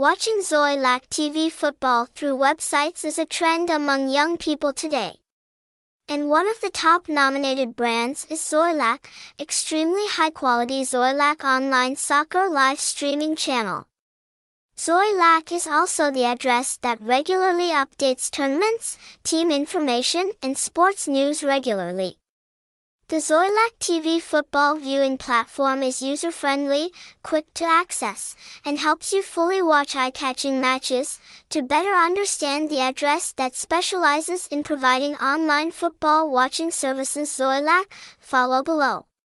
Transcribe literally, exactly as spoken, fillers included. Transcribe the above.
Watching Xoilac T V football through websites is a trend among young people today. And one of the top nominated brands is Xoilac, extremely high-quality Xoilac online soccer live streaming channel. Xoilac is also the address that regularly updates tournaments, team information, and sports news regularly. The Xoilac T V football viewing platform is user-friendly, quick to access, and helps you fully watch eye-catching matches. To better understand the address that specializes in providing online football watching services Xoilac, follow below.